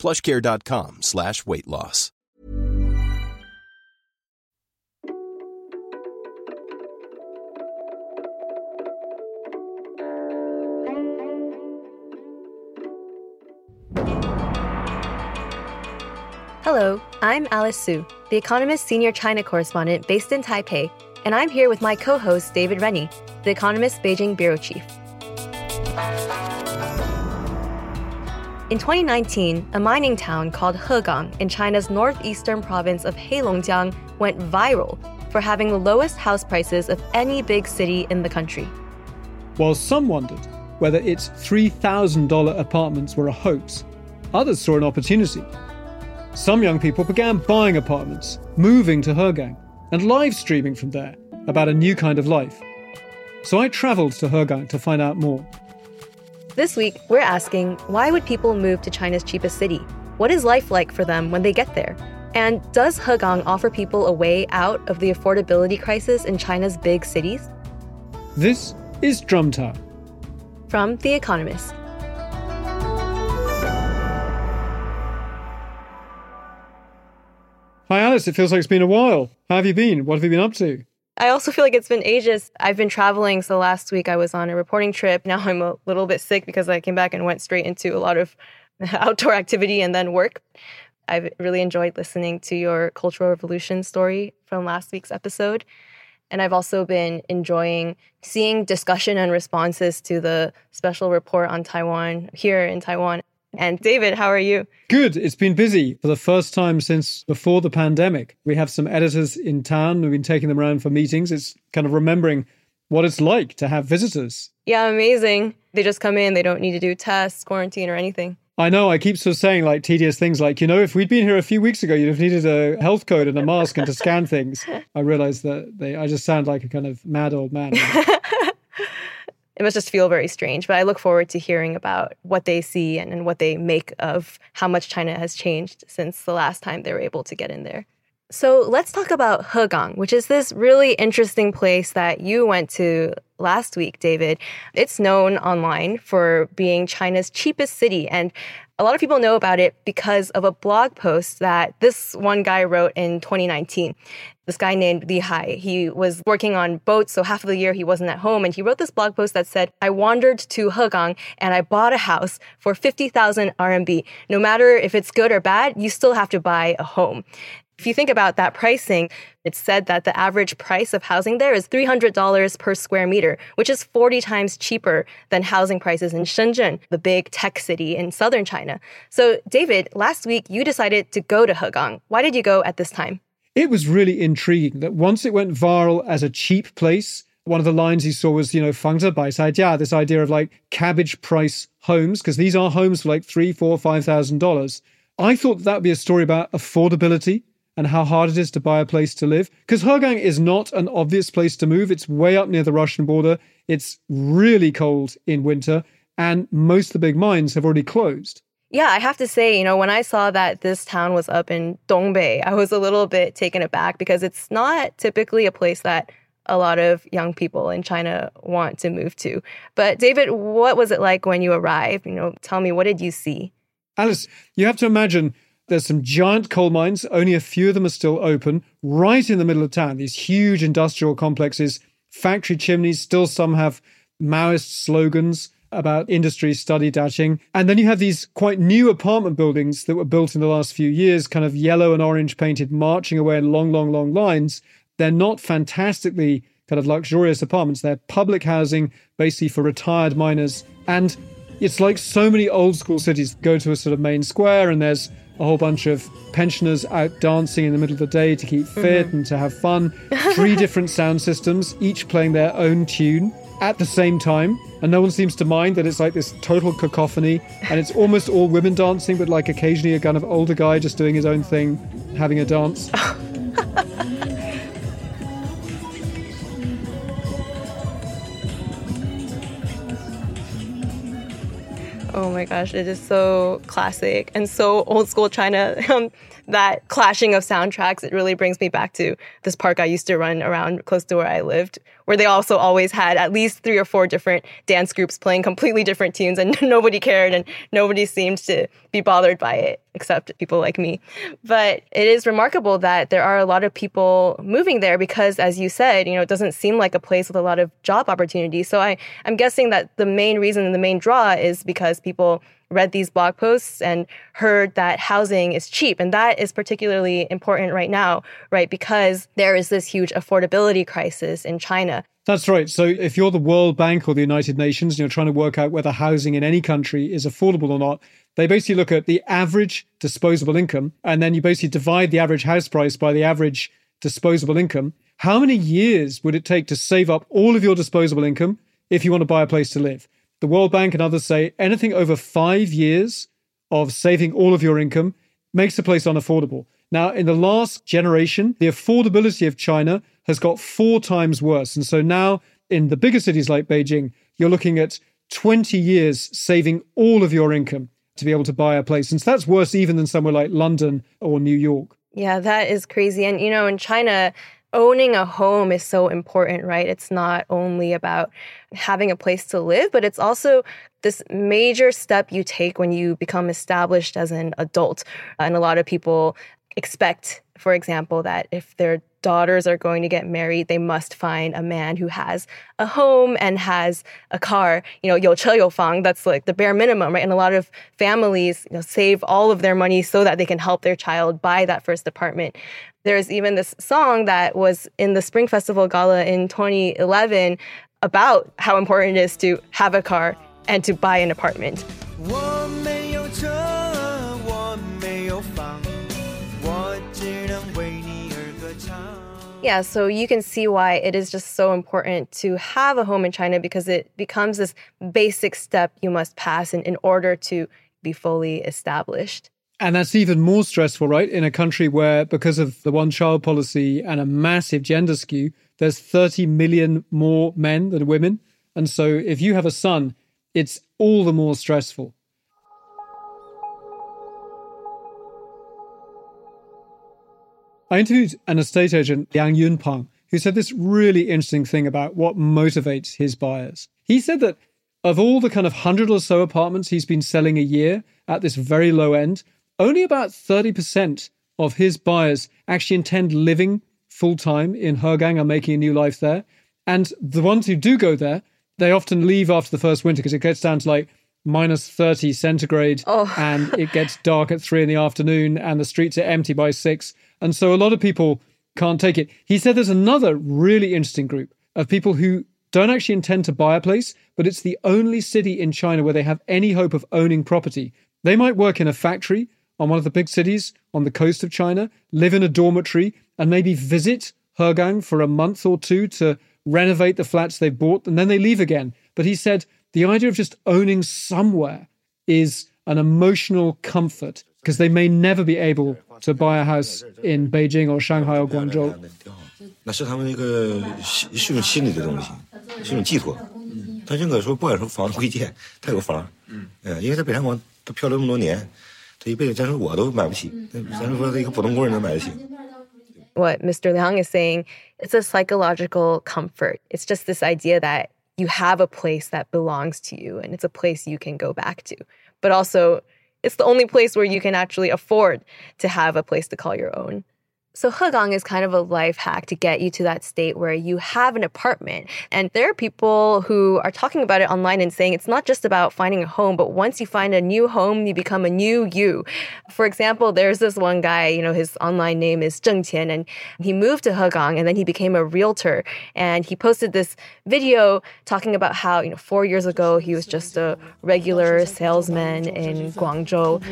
PlushCare.com/weight loss. Hello, I'm Alice Su, The Economist Senior China Correspondent based in Taipei, and I'm here with my co-host David Rennie, The Economist Beijing Bureau Chief. In 2019, a mining town called Hegang in China's northeastern province of Heilongjiang went viral for having the lowest house prices of any big city in the country. While some wondered whether its $3,000 apartments were a hoax, others saw an opportunity. Some young people began buying apartments, moving to Hegang, and live streaming from there about a new kind of life. So I travelled to Hegang to find out more. This week, we're asking, why would people move to China's cheapest city? What is life like for them when they get there? And does Hegang offer people a way out of the affordability crisis in China's big cities? This is Drum Tower. From The Economist. Hi Alice, it feels like it's been a while. How have you been? What have you been up to? I also feel like it's been ages. I've been traveling, so last week I was on a reporting trip. Now I'm a little bit sick because I came back and went straight into a lot of outdoor activity and then work. I've really enjoyed listening to your Cultural Revolution story from last week's episode. And I've also been enjoying seeing discussion and responses to the special report on Taiwan here in Taiwan. And David, how are you? Good. It's been busy for the first time since before the pandemic. We have some editors in town. We've been taking them around for meetings. It's kind of remembering what it's like to have visitors. Yeah, amazing. They just come in. They don't need to do tests, quarantine or anything. I know. I keep sort of saying like tedious things like, you know, if we'd been here a few weeks ago, you'd have needed a health code and a mask and to scan things. I realize that I just sound like a kind of mad old man. It must just feel very strange, but I look forward to hearing about what they see and what they make of how much China has changed since the last time they were able to get in there. So let's talk about Hegang, which is this really interesting place that you went to last week, David. It's known online for being China's cheapest city, and a lot of people know about it because of a blog post that this one guy wrote in 2019. This guy named Li Hai. He was working on boats, so half of the year he wasn't at home. And he wrote this blog post that said, I wandered to Hegang and I bought a house for 50,000 RMB. No matter if it's good or bad, you still have to buy a home. If you think about that pricing, it's said that the average price of housing there is $300 per square meter, which is 40 times cheaper than housing prices in Shenzhen, the big tech city in southern China. So, David, last week you decided to go to Hegang. Why did you go at this time? It was really intriguing that once it went viral as a cheap place, one of the lines you saw was, you know, 房子摆菜价, this idea of like cabbage price homes, because these are homes for like $3,000, $4,000, $5,000. I thought that would be a story about affordability and how hard it is to buy a place to live. Because Hegang is not an obvious place to move. It's way up near the Russian border. It's really cold in winter. And most of the big mines have already closed. Yeah, I have to say, you know, when I saw that this town was up in Dongbei, I was a little bit taken aback because it's not typically a place that a lot of young people in China want to move to. But David, what was it like when you arrived? You know, tell me, what did you see? Alice, you have to imagine there's some giant coal mines, only a few of them are still open, right in the middle of town. These huge industrial complexes, factory chimneys, still some have Maoist slogans about industry study dashing. And then you have these quite new apartment buildings that were built in the last few years, kind of yellow and orange painted, marching away in long, long, long lines. They're not fantastically kind of luxurious apartments. They're public housing, basically for retired miners. And it's like so many old school cities go to a sort of main square and there's a whole bunch of pensioners out dancing in the middle of the day to keep fit and to have fun. Three different sound systems, each playing their own tune. at the same time, and no one seems to mind that it's like this total cacophony, and it's almost all women dancing, but like occasionally a kind of older guy just doing his own thing, having a dance. Oh my gosh, it is so classic and so old school China. That clashing of soundtracks, it really brings me back to this park I used to run around close to where I lived, where they also always had at least 3 or 4 different dance groups playing completely different tunes, and nobody cared and nobody seemed to be bothered by it, except people like me. But it is remarkable that there are a lot of people moving there because, as you said, you know, it doesn't seem like a place with a lot of job opportunities. So I'm guessing that the main reason and the main draw is because people read these blog posts and heard that housing is cheap. And that is particularly important right now, right? Because there is this huge affordability crisis in China. That's right. So if you're the World Bank or the United Nations, you're trying to work out whether housing in any country is affordable or not, they basically look at the average disposable income, and then you basically divide the average house price by the average disposable income. How many years would it take to save up all of your disposable income if you want to buy a place to live? The World Bank and others say anything over 5 years of saving all of your income makes a place unaffordable. Now, in the last generation, the affordability of China has got 4 times worse. And so now in the bigger cities like Beijing, you're looking at 20 years saving all of your income to be able to buy a place. And so that's worse even than somewhere like London or New York. Yeah, that is crazy. And, you know, in China, owning a home is so important, right? It's not only about having a place to live, but it's also this major step you take when you become established as an adult. And a lot of people expect, for example, that if their daughters are going to get married, they must find a man who has a home and has a car. You know, 有车有房, that's like the bare minimum, right? And a lot of families, you know, save all of their money so that they can help their child buy that first apartment. There's even this song that was in the Spring Festival Gala in 2011 about how important it is to have a car and to buy an apartment. Yeah, so you can see why it is just so important to have a home in China, because it becomes this basic step you must pass in order to be fully established. And that's even more stressful, right? In a country where, because of the one-child policy and a massive gender skew, there's 30 million more men than women. And so if you have a son, it's all the more stressful. I interviewed an estate agent, Yang Yunpeng, who said this really interesting thing about what motivates his buyers. He said that of all the kind of 100 or so apartments he's been selling a year at this very low end, only about 30% of his buyers actually intend living full-time in Hegang and making a new life there. And the ones who do go there, they often leave after the first winter because it gets down to like minus 30 centigrade and it gets dark at 3 PM and the streets are empty by 6. And so a lot of people can't take it. He said there's another really interesting group of people who don't actually intend to buy a place, but it's the only city in China where they have any hope of owning property. They might work in a factory on one of the big cities on the coast of China, live in a dormitory, and maybe visit Hegang for a month or two to renovate the flats they've bought, and then they leave again. But he said the idea of just owning somewhere is an emotional comfort because they may never be able to buy a house in Beijing or Shanghai or Guangzhou. What Mr. Liang is saying, it's a psychological comfort. It's just this idea that you have a place that belongs to you and it's a place you can go back to. But also, it's the only place where you can actually afford to have a place to call your own. So Hegang is kind of a life hack to get you to that state where you have an apartment. And there are people who are talking about it online and saying it's not just about finding a home, but once you find a new home, you become a new you. For example, there's this one guy, you know, his online name is Zheng Qian, and he moved to Hegang and then he became a realtor. And he posted this video talking about how, you know, 4 years ago, he was just a regular salesman in Guangzhou.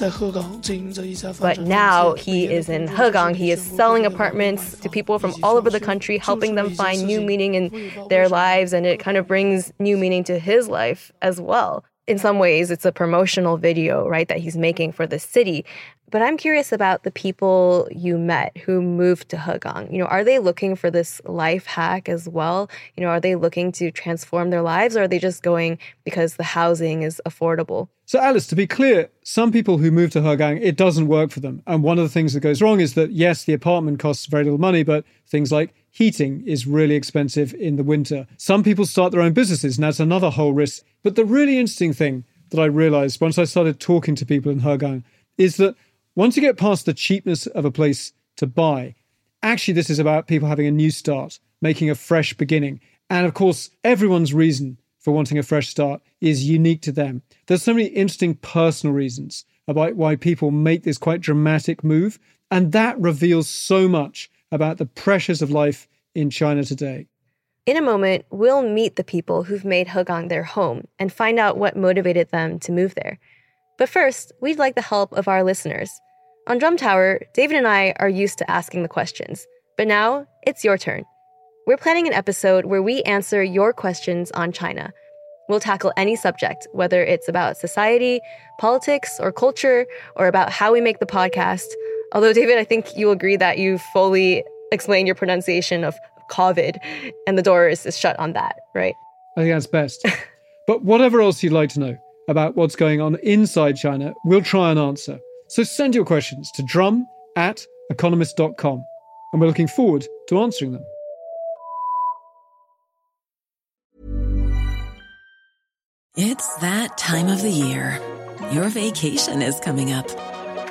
But now he is in Hegang. He is selling apartments to people from all over the country, helping them find new meaning in their lives, and it kind of brings new meaning to his life as well. In some ways, it's a promotional video, right, that he's making for the city. But I'm curious about the people you met who moved to Hegang. You know, are they looking for this life hack as well? You know, are they looking to transform their lives, or are they just going because the housing is affordable? So Alice, to be clear, some people who move to Hegang, it doesn't work for them. And one of the things that goes wrong is that, yes, the apartment costs very little money, but things like heating is really expensive in the winter. Some people start their own businesses, and that's another whole risk. But the really interesting thing that I realized once I started talking to people in Hegang is that once you get past the cheapness of a place to buy, actually this is about people having a new start, making a fresh beginning. And of course, everyone's reason for wanting a fresh start is unique to them. There's so many interesting personal reasons about why people make this quite dramatic move, and that reveals so much about the pressures of life in China today. In a moment, we'll meet the people who've made Hegang their home and find out what motivated them to move there. But first, we'd like the help of our listeners. On Drum Tower, David and I are used to asking the questions, but now it's your turn. We're planning an episode where we answer your questions on China. We'll tackle any subject, whether it's about society, politics, or culture, or about how we make the podcast. Although, David, I think you'll agree that you fully explained your pronunciation of COVID, and the door is shut on that, right? I think that's best. But whatever else you'd like to know about what's going on inside China, we'll try and answer. So send your questions to drum@economist.com, and we're looking forward to answering them. It's that time of the year. Your vacation is coming up.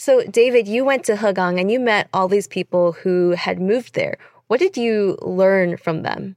So, David, you went to Hegang and you met all these people who had moved there. What did you learn from them?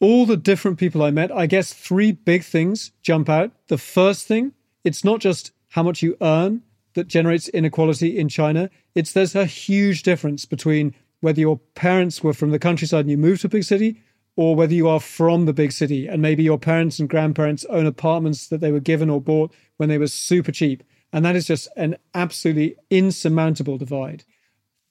All the different people I met, I guess three big things jump out. The first thing, it's not just how much you earn that generates inequality in China. It's there's a huge difference between whether your parents were from the countryside and you moved to a big city, or whether you are from the big city and maybe your parents and grandparents own apartments that they were given or bought when they were super cheap. And that is just an absolutely insurmountable divide.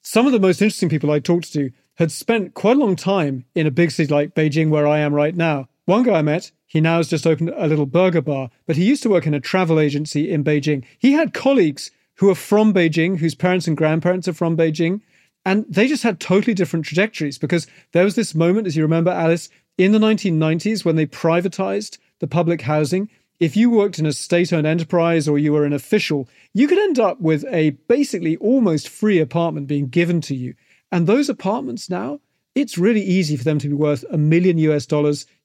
Some of the most interesting people I talked to had spent quite a long time in a big city like Beijing, where I am right now. One guy I met, he now has just opened a little burger bar, but he used to work in a travel agency in Beijing. He had colleagues who are from Beijing, whose parents and grandparents are from Beijing, and they just had totally different trajectories, because there was this moment, as you remember, Alice, in the 1990s when they privatized the public housing. If you worked in a state-owned enterprise or you were an official, you could end up with a basically almost free apartment being given to you. And those apartments now, it's really easy for them to be worth $1 million,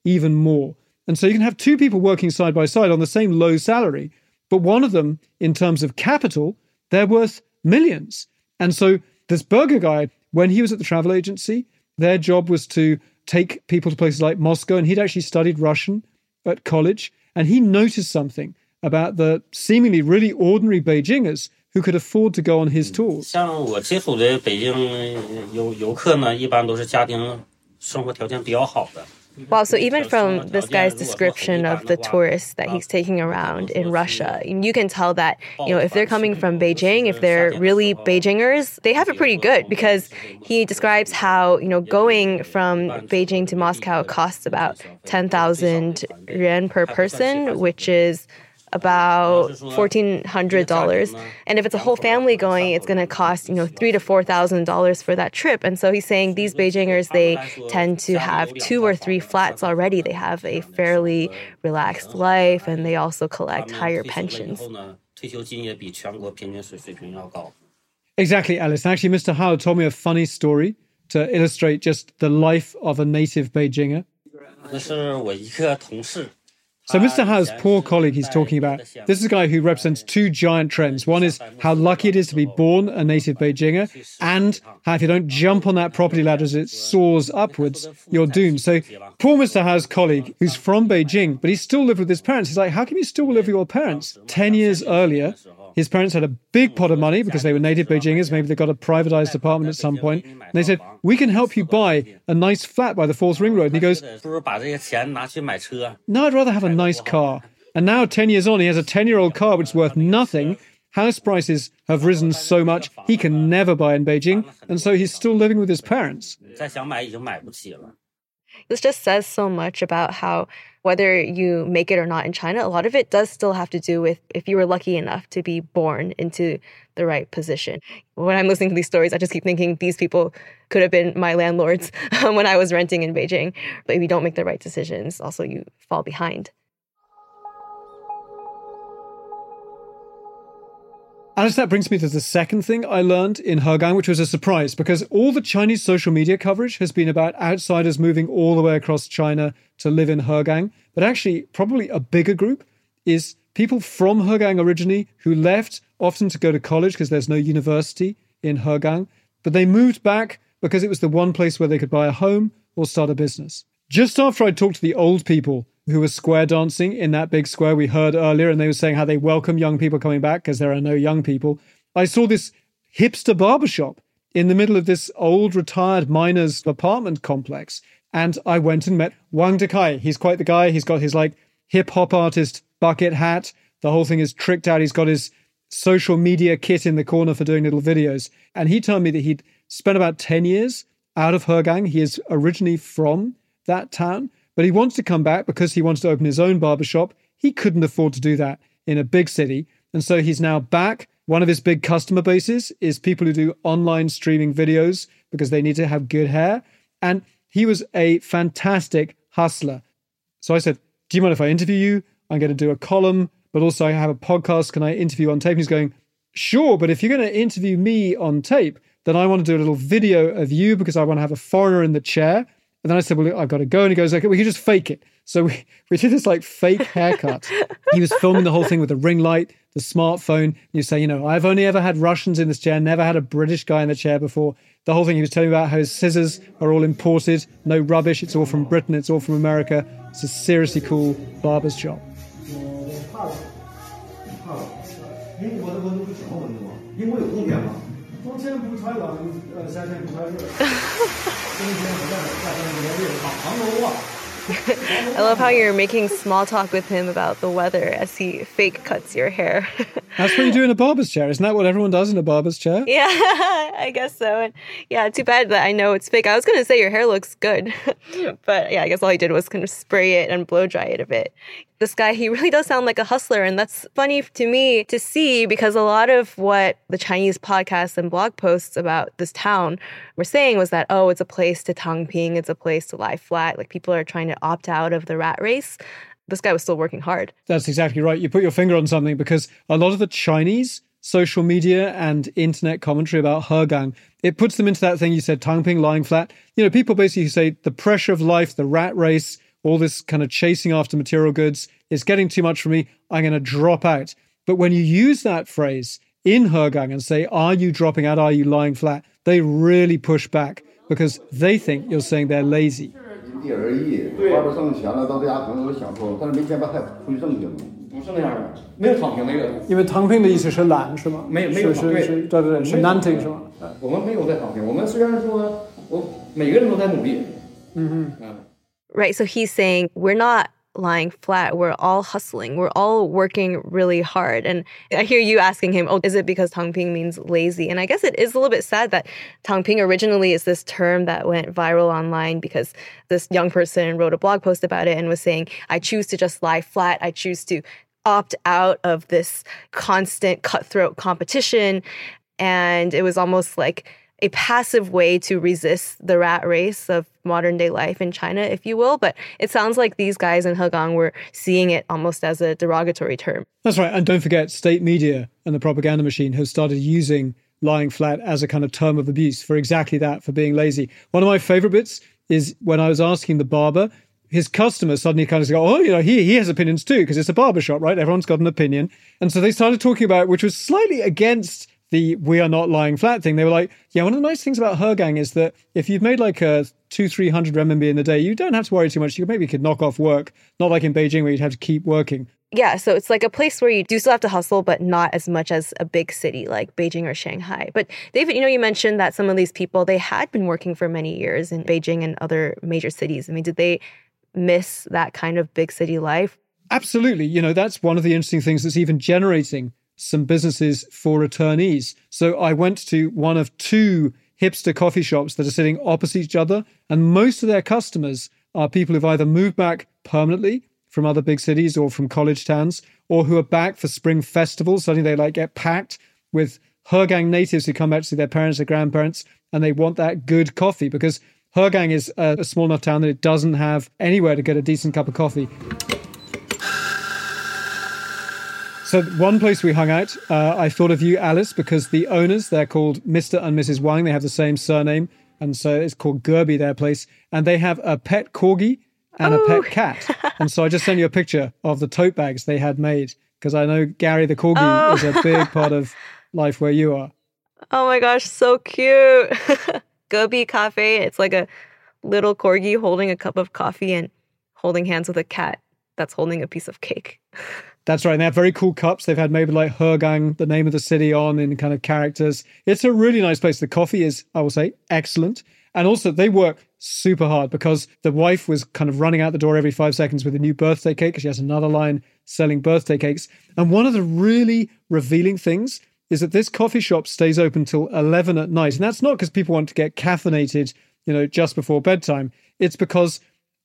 even more. And so you can have two people working side by side on the same low salary, but one of them, in terms of capital, they're worth millions. And so this burger guy, when he was at the travel agency, their job was to take people to places like Moscow, and he'd actually studied Russian at college. And he noticed something about the seemingly really ordinary Beijingers who could afford to go on his tours. Wow, so even from this guy's description of the tourists that he's taking around in Russia, you can tell that, you know, if they're coming from Beijing, if they're really Beijingers, they have it pretty good, because he describes how, you know, going from Beijing to Moscow costs about 10,000 yuan per person, which is about $1,400. And if it's a whole family going, it's going to cost, you know, $3,000 to $4,000 for that trip. And so he's saying these Beijingers, they tend to have 2 or 3 flats already. They have a fairly relaxed life, and they also collect higher pensions. Exactly, Alice. Actually, Mr. Howell told me a funny story to illustrate just the life of a native Beijinger. So Mr. Ha's poor colleague he's talking about, this is a guy who represents two giant trends. One is how lucky it is to be born a native Beijinger, and how if you don't jump on that property ladder as it soars upwards, you're doomed. So poor Mr. Ha's colleague, who's from Beijing, but he still lived with his parents. He's like, how can you still live with your parents? 10 years earlier, his parents had a big pot of money because they were native Beijingers. Maybe they got a privatized apartment at some point. And they said, we can help you buy a nice flat by the Fourth Ring Road. And he goes, no, I'd rather have a nice car. And now 10 years on, he has a 10-year-old car which is worth nothing. House prices have risen so much, he can never buy in Beijing. And so he's still living with his parents. This just says so much about how whether you make it or not in China, a lot of it does still have to do with if you were lucky enough to be born into the right position. When I'm listening to these stories, I just keep thinking these people could have been my landlords when I was renting in Beijing. But if you don't make the right decisions, also you fall behind. Alice, that brings me to the second thing I learned in Hegang, which was a surprise, because all the Chinese social media coverage has been about outsiders moving all the way across China to live in Hegang. But actually, probably a bigger group is people from Hegang originally who left, often to go to college because there's no university in Hegang. But they moved back because it was the one place where they could buy a home or start a business. Just after I talked to the old people who were square dancing in that big square we heard earlier, and they were saying how they welcome young people coming back because there are no young people, I saw this hipster barbershop in the middle of this old retired miner's apartment complex. And I went and met Wang Dekai. He's quite the guy. He's got his like hip-hop artist bucket hat. The whole thing is tricked out. He's got his social media kit in the corner for doing little videos. And he told me that he'd spent about 10 years out of Hegang. He is originally from that town. But he wants to come back because he wants to open his own barbershop. He couldn't afford to do that in a big city. And so he's now back. One of his big customer bases is people who do online streaming videos because they need to have good hair. And he was a fantastic hustler. So I said, do you mind if I interview you? I'm going to do a column, but also I have a podcast. Can I interview on tape? And he's going, sure, but if you're going to interview me on tape, then I want to do a little video of you because I want to have a foreigner in the chair. And then I said, well, look, I've got to go. And he goes, okay, we can just fake it. So we did this like fake haircut. He was filming the whole thing with the ring light, the smartphone. You say, you know, I've only ever had Russians in this chair, never had a British guy in the chair before. The whole thing, he was telling me about how his scissors are all imported, no rubbish. It's all from Britain. It's all from America. It's a seriously cool barber's shop. I love how you're making small talk with him about the weather as he fake cuts your hair. That's what you do in a barber's chair. Isn't that what everyone does in a barber's chair? Yeah, I guess so. And yeah, too bad that I know it's fake. I was going to say your hair looks good. But yeah, I guess all he did was kind of spray it and blow dry it a bit. This guy, he really does sound like a hustler. And that's funny to me to see because a lot of what the Chinese podcasts and blog posts about this town were saying was that, oh, it's a place to tangping. It's a place to lie flat. Like people are trying to opt out of the rat race. This guy was still working hard. That's exactly right. You put your finger on something because a lot of the Chinese social media and internet commentary about Hegang, it puts them into that thing you said, tangping, lying flat. You know, people basically say the pressure of life, the rat race, all this kind of chasing after material goods is getting too much for me. I'm going to drop out. But when you use that phrase in Hegang and say, are you dropping out? Are you lying flat? They really push back because they think you're saying they're lazy. Right, so he's saying we're not lying flat, we're all hustling, we're all working really hard. And I hear you asking him, oh, is it because tangping means lazy? And I guess it is a little bit sad that tangping originally is this term that went viral online because this young person wrote a blog post about it and was saying, I choose to just lie flat, I choose to opt out of this constant cutthroat competition. And it was almost like a passive way to resist the rat race of modern day life in China, if you will. But it sounds like these guys in Hegang were seeing it almost as a derogatory term. That's right. And don't forget, state media and the propaganda machine have started using lying flat as a kind of term of abuse for exactly that, for being lazy. One of my favorite bits is when I was asking the barber his customers suddenly kind of go, oh, you know, he has opinions too, because it's a barbershop, right? Everyone's got an opinion. And so they started talking about it, which was slightly against the we are not lying flat thing. They were like, yeah, one of the nice things about Hegang is that if you've made like a 200-300 renminbi in the day, you don't have to worry too much. You maybe could knock off work, not like in Beijing where you'd have to keep working. Yeah, so it's like a place where you do still have to hustle, but not as much as a big city like Beijing or Shanghai. But David, you mentioned that some of these people, they had been working for many years in Beijing and other major cities. I mean, did they miss that kind of big city life? Absolutely. You know, that's one of the interesting things that's even generating some businesses for returnees. So I went to one of two hipster coffee shops that are sitting opposite each other, and most of their customers are people who've either moved back permanently from other big cities or from college towns, or who are back for spring festivals. Suddenly they like get packed with Hegang natives who come back to see their parents or grandparents, and they want that good coffee because Hegang is a small enough town that it doesn't have anywhere to get a decent cup of coffee. So one place we hung out, I thought of you, Alice, because the owners, they're called Mr. and Mrs. Wang. They have the same surname. And so it's called Gerby, their place. And they have a pet corgi and a pet cat. And so I just sent you a picture of the tote bags they had made, because I know Gary the corgi is a big part of life where you are. Oh my gosh, so cute. Gerby Cafe. It's like a little corgi holding a cup of coffee and holding hands with a cat that's holding a piece of cake. That's right. And they have very cool cups. They've had maybe like Hegang, the name of the city on in kind of characters. It's a really nice place. The coffee is, I will say, excellent. And also they work super hard because the wife was kind of running out the door every 5 seconds with a new birthday cake. She has another line selling birthday cakes. And one of the really revealing things is that this coffee shop stays open till 11 at night. And that's not because people want to get caffeinated, you know, just before bedtime. It's because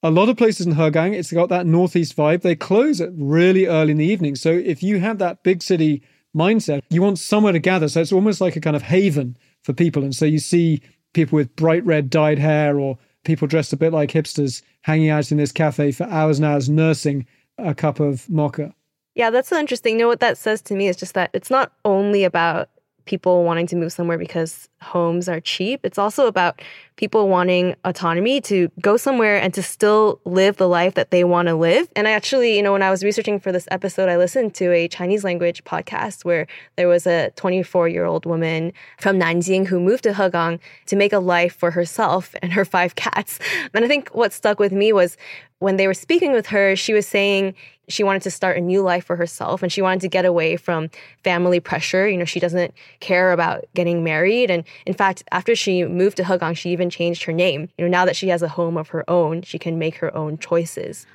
a lot of places in Hegang, it's got that northeast vibe. They close at really early in the evening. So if you have that big city mindset, you want somewhere to gather. So it's almost like a kind of haven for people. And so you see people with bright red dyed hair or people dressed a bit like hipsters hanging out in this cafe for hours and hours, nursing a cup of mocha. Yeah, that's so interesting. You know, what that says to me is just that it's not only about people wanting to move somewhere because homes are cheap. It's also about people wanting autonomy to go somewhere and to still live the life that they want to live. And I actually, when I was researching for this episode, I listened to a Chinese language podcast where there was a 24-year-old woman from Nanjing who moved to Hegang to make a life for herself and her 5 cats. And I think what stuck with me was when they were speaking with her, she was saying she wanted to start a new life for herself and she wanted to get away from family pressure. She doesn't care about getting married. And in fact, after she moved to Hegang, she even changed her name. Now that she has a home of her own, she can make her own choices.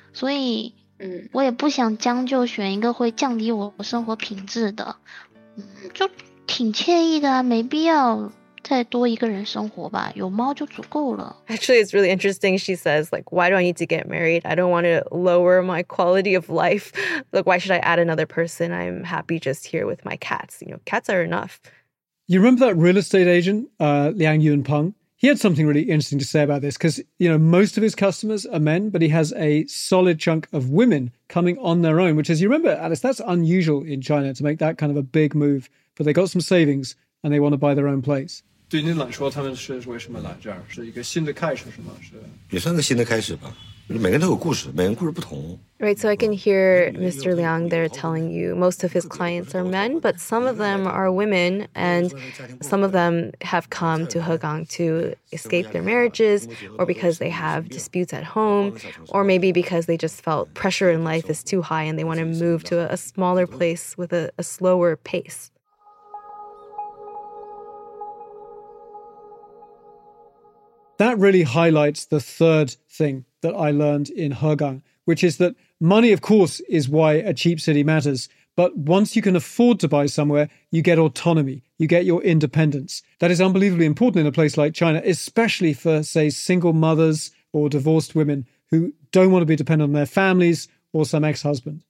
再多一个人生活吧，有猫就足够了。 Actually, it's really interesting. She says, like, why do I need to get married? I don't want to lower my quality of life. Like, why should I add another person? I'm happy just here with my cats. Cats are enough. You remember that real estate agent, Yang Yunpeng? He had something really interesting to say about this because, most of his customers are men, but he has a solid chunk of women coming on their own, which is, you remember, Alice, that's unusual in China to make that kind of a big move. But they got some savings and they want to buy their own place. 对你来说他们是为什么来这儿？是一个新的开始是吗？也算个新的开始吧。每个人都有故事，每个人故事不同。 Right, so I can hear Mr. Liang there telling you most of his clients are men, but some of them are women, and some of them have come to Hegang to escape their marriages, or because they have disputes at home, or maybe because they just felt pressure in life is too high and they want to move to a smaller place with a slower pace. That really highlights the third thing that I learned in Hegang, which is that money, of course, is why a cheap city matters. But once you can afford to buy somewhere, you get autonomy, you get your independence. That is unbelievably important in a place like China, especially for, say, single mothers or divorced women who don't want to be dependent on their families or some ex-husband.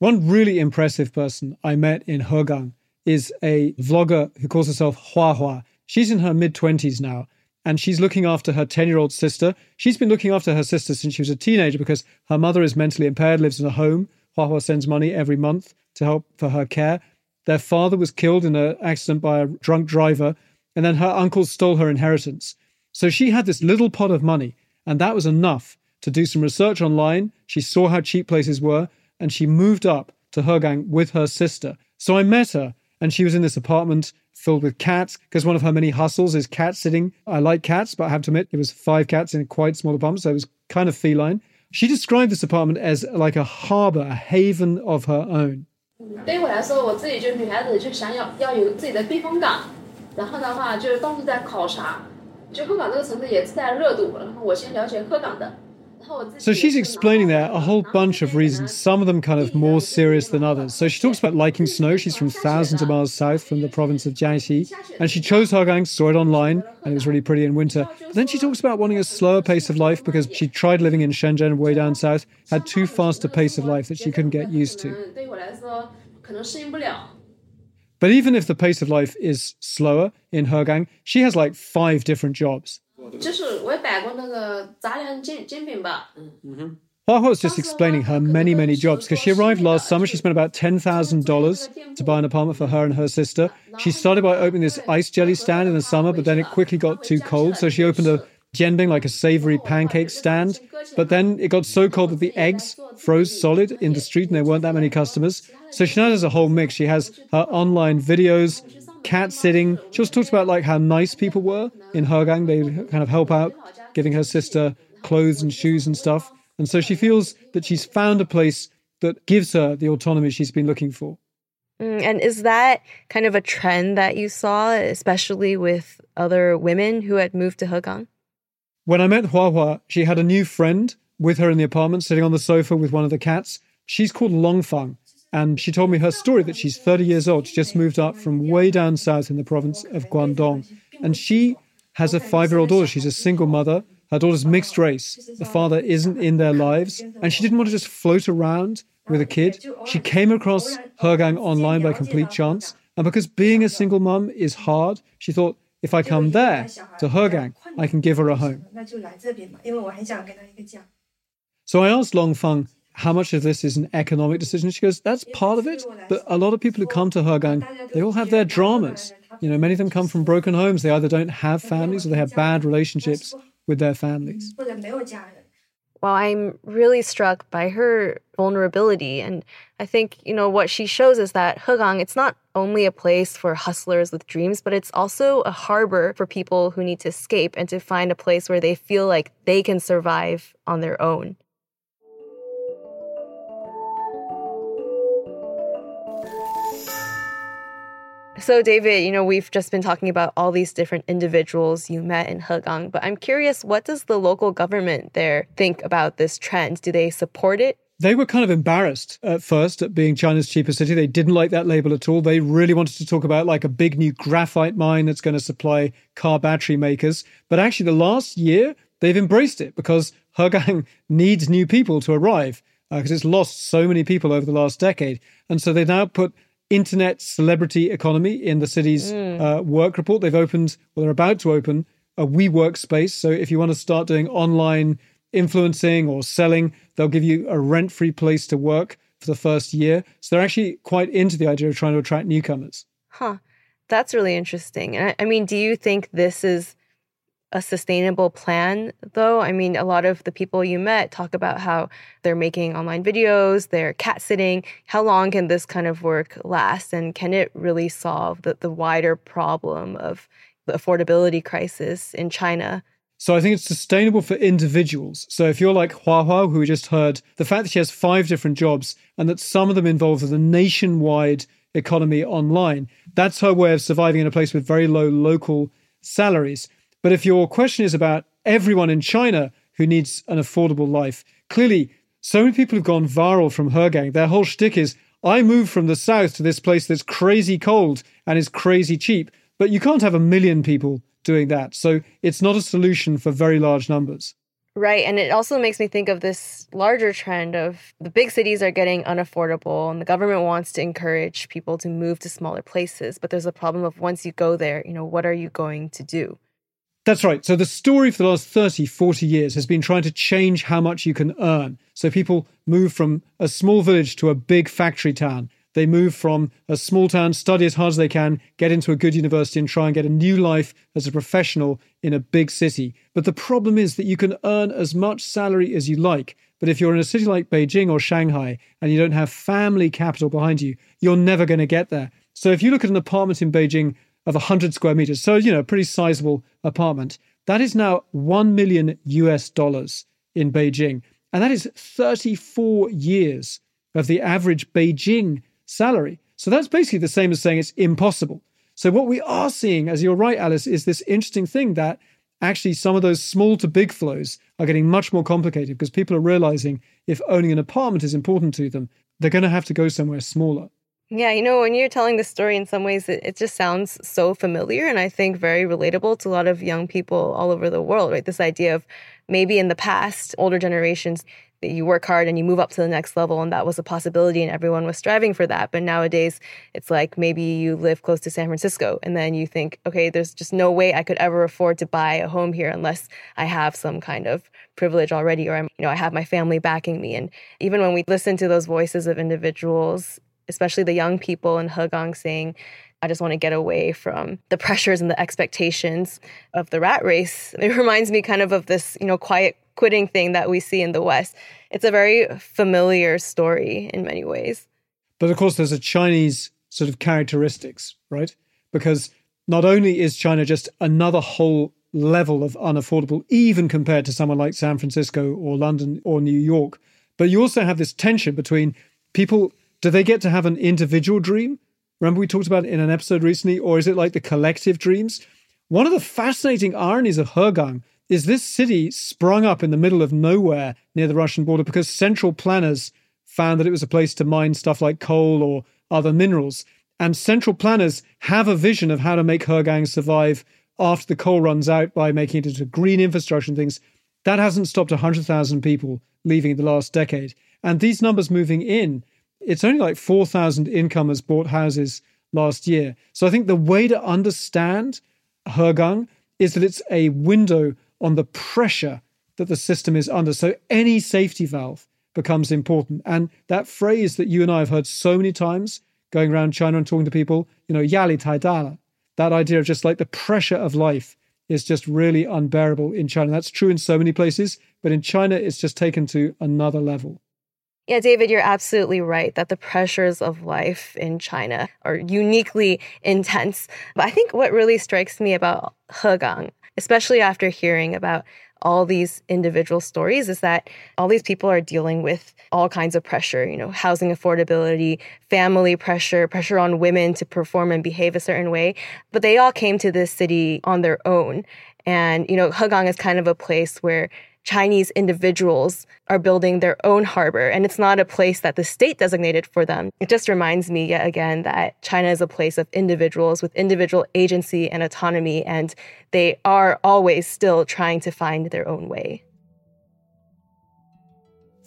One really impressive person I met in Hegang is a vlogger who calls herself Hua Hua. She's in her mid-20s now. And she's looking after her 10-year-old sister. She's been looking after her sister since she was a teenager because her mother is mentally impaired, lives in a home. Hua Hua sends money every month to help for her care. Their father was killed in an accident by a drunk driver. And then her uncle stole her inheritance. So she had this little pot of money. And that was enough to do some research online. She saw how cheap places were, and she moved up to Hegang with her sister. So I met her, and she was in this apartment filled with cats, because one of her many hustles is cat sitting. I like cats, but I have to admit, it was 5 cats in a quite small apartment, so it was kind of feline. She described this apartment as like a harbour, a haven of her own. So she's explaining there a whole bunch of reasons, some of them kind of more serious than others. So she talks about liking snow. She's from thousands of miles south from the province of Jiangxi. And she chose Hegang, saw it online, and it was really pretty in winter. But then she talks about wanting a slower pace of life because she tried living in Shenzhen way down south, had too fast a pace of life that she couldn't get used to. But even if the pace of life is slower in Hegang, she has like 5 different jobs. Hua Hua was just explaining her many, many jobs because she arrived last summer. She spent about $10,000 to buy an apartment for her and her sister. She started by opening this ice jelly stand in the summer, but then it quickly got too cold. So she opened a jenbing, like a savory pancake stand. But then it got so cold that the eggs froze solid in the street and there weren't that many customers. So she now does a whole mix. She has her online videos, cat sitting. She also talks about like how nice people were in Hegang. They kind of help out, giving her sister clothes and shoes and stuff. And so she feels that she's found a place that gives her the autonomy she's been looking for. And is that kind of a trend that you saw, especially with other women who had moved to Hegang? When I met Hua Hua, she had a new friend with her in the apartment, sitting on the sofa with one of the cats. She's called Longfeng. And she told me her story that she's 30 years old. She just moved up from way down south in the province of Guangdong. And she has a 5-year-old daughter. She's a single mother. Her daughter's mixed race. The father isn't in their lives. And she didn't want to just float around with a kid. She came across Hegang online by complete chance. And because being a single mum is hard, she thought, if I come there to Hegang, I can give her a home. So I asked Longfeng, how much of this is an economic decision? She goes, that's part of it, but a lot of people who come to Hegang, they all have their dramas. You know, many of them come from broken homes. They either don't have families or they have bad relationships with their families. Well, I'm really struck by her vulnerability. And I think, you know, what she shows is that Hegang, it's not only a place for hustlers with dreams, but it's also a harbor for people who need to escape and to find a place where they feel like they can survive on their own. So, David, you know, we've just been talking about all these different individuals you met in Hegang, but I'm curious, what does the local government there think about this trend? Do they support it? They were kind of embarrassed at first at being China's cheapest city. They didn't like that label at all. They really wanted to talk about like a big new graphite mine that's going to supply car battery makers. But actually, the last year, they've embraced it because Hegang needs new people to arrive because it's lost so many people over the last decade. And so they now put internet celebrity economy in the city's work report. They've opened, well, they're about to open a WeWork space. So if you want to start doing online influencing or selling, they'll give you a rent-free place to work for the first year. So they're actually quite into the idea of trying to attract newcomers. Huh. That's really interesting. I mean, do you think this is a sustainable plan, though? I mean, a lot of the people you met talk about how they're making online videos, they're cat sitting. How long can this kind of work last? And can it really solve the wider problem of the affordability crisis in China? So I think it's sustainable for individuals. So if you're like Hua Hua, who we just heard, the fact that she has 5 different jobs and that some of them involve the nationwide economy online, that's her way of surviving in a place with very low local salaries. But if your question is about everyone in China who needs an affordable life, clearly so many people have gone viral from Hegang. Their whole shtick is, I moved from the south to this place that's crazy cold and is crazy cheap. But you can't have 1 million people doing that. So it's not a solution for very large numbers. Right. And it also makes me think of this larger trend of the big cities are getting unaffordable and the government wants to encourage people to move to smaller places. But there's a problem of once you go there, you know, what are you going to do? That's right. So the story for the last 30, 40 years has been trying to change how much you can earn. So people move from a small village to a big factory town. They move from a small town, study as hard as they can, get into a good university and try and get a new life as a professional in a big city. But the problem is that you can earn as much salary as you like. But if you're in a city like Beijing or Shanghai and you don't have family capital behind you, you're never going to get there. So if you look at an apartment in Beijing of 100 square meters, so, you know, a pretty sizable apartment, that is now $1 million in Beijing. And that is 34 years of the average Beijing salary. So that's basically the same as saying it's impossible. So what we are seeing, as you're right, Alice, is this interesting thing that actually some of those small to big flows are getting much more complicated because people are realizing if owning an apartment is important to them, they're going to have to go somewhere smaller. Yeah, you know, when you're telling this story, in some ways, it just sounds so familiar and I think very relatable to a lot of young people all over the world, right? This idea of maybe in the past, older generations, that you work hard and you move up to the next level and that was a possibility and everyone was striving for that. But nowadays, it's like maybe you live close to San Francisco and then you think, okay, there's just no way I could ever afford to buy a home here unless I have some kind of privilege already or, I have my family backing me. And even when we listen to those voices of individuals, especially the young people in Hegang saying, I just want to get away from the pressures and the expectations of the rat race. It reminds me kind of this, quiet quitting thing that we see in the West. It's a very familiar story in many ways. But of course, there's a Chinese sort of characteristics, right? Because not only is China just another whole level of unaffordable, even compared to someone like San Francisco or London or New York, but you also have this tension between people. Do they get to have an individual dream? Remember we talked about it in an episode recently, or is it like the collective dreams? One of the fascinating ironies of Hegang is this city sprung up in the middle of nowhere near the Russian border because central planners found that it was a place to mine stuff like coal or other minerals. And central planners have a vision of how to make Hegang survive after the coal runs out by making it into green infrastructure and things. That hasn't stopped 100,000 people leaving in the last decade. And these numbers moving in, it's only like 4,000 incomers bought houses last year. So I think the way to understand Hegang is that it's a window on the pressure that the system is under. So any safety valve becomes important. And that phrase that you and I have heard so many times going around China and talking to people, yali tai dala, that idea of just like the pressure of life is just really unbearable in China. That's true in so many places, but in China, it's just taken to another level. Yeah, David, you're absolutely right that the pressures of life in China are uniquely intense. But I think what really strikes me about Hegang, especially after hearing about all these individual stories, is that all these people are dealing with all kinds of pressure, housing affordability, family pressure, pressure on women to perform and behave a certain way. But they all came to this city on their own. And, Hegang is kind of a place where Chinese individuals are building their own harbor, and it's not a place that the state designated for them. It just reminds me yet again that China is a place of individuals with individual agency and autonomy, and they are always still trying to find their own way.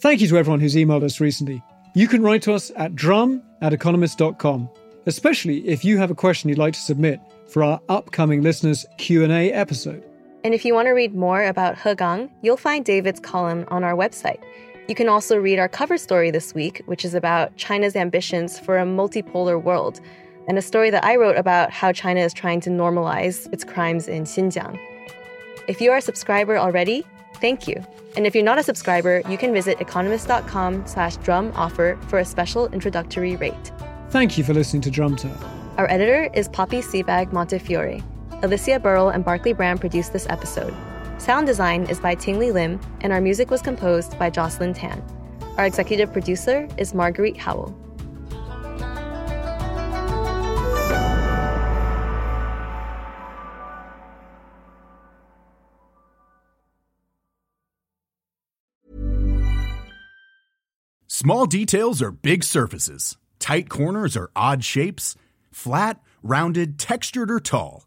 Thank you to everyone who's emailed us recently. You can write to us at drum@economist.com, especially if you have a question you'd like to submit for our upcoming listeners' Q&A episode. And if you want to read more about Hegang, you'll find David's column on our website. You can also read our cover story this week, which is about China's ambitions for a multipolar world, and a story that I wrote about how China is trying to normalize its crimes in Xinjiang. If you are a subscriber already, thank you. And if you're not a subscriber, you can visit economist.com/drum offer for a special introductory rate. Thank you for listening to Drum Tower. Our editor is Poppy Seabag Montefiore. Alicia Burrell and Barclay Bram produced this episode. Sound design is by Tingley Lim, and our music was composed by Jocelyn Tan. Our executive producer is Marguerite Howell. Small details are big surfaces. Tight corners are odd shapes. Flat, rounded, textured, or tall.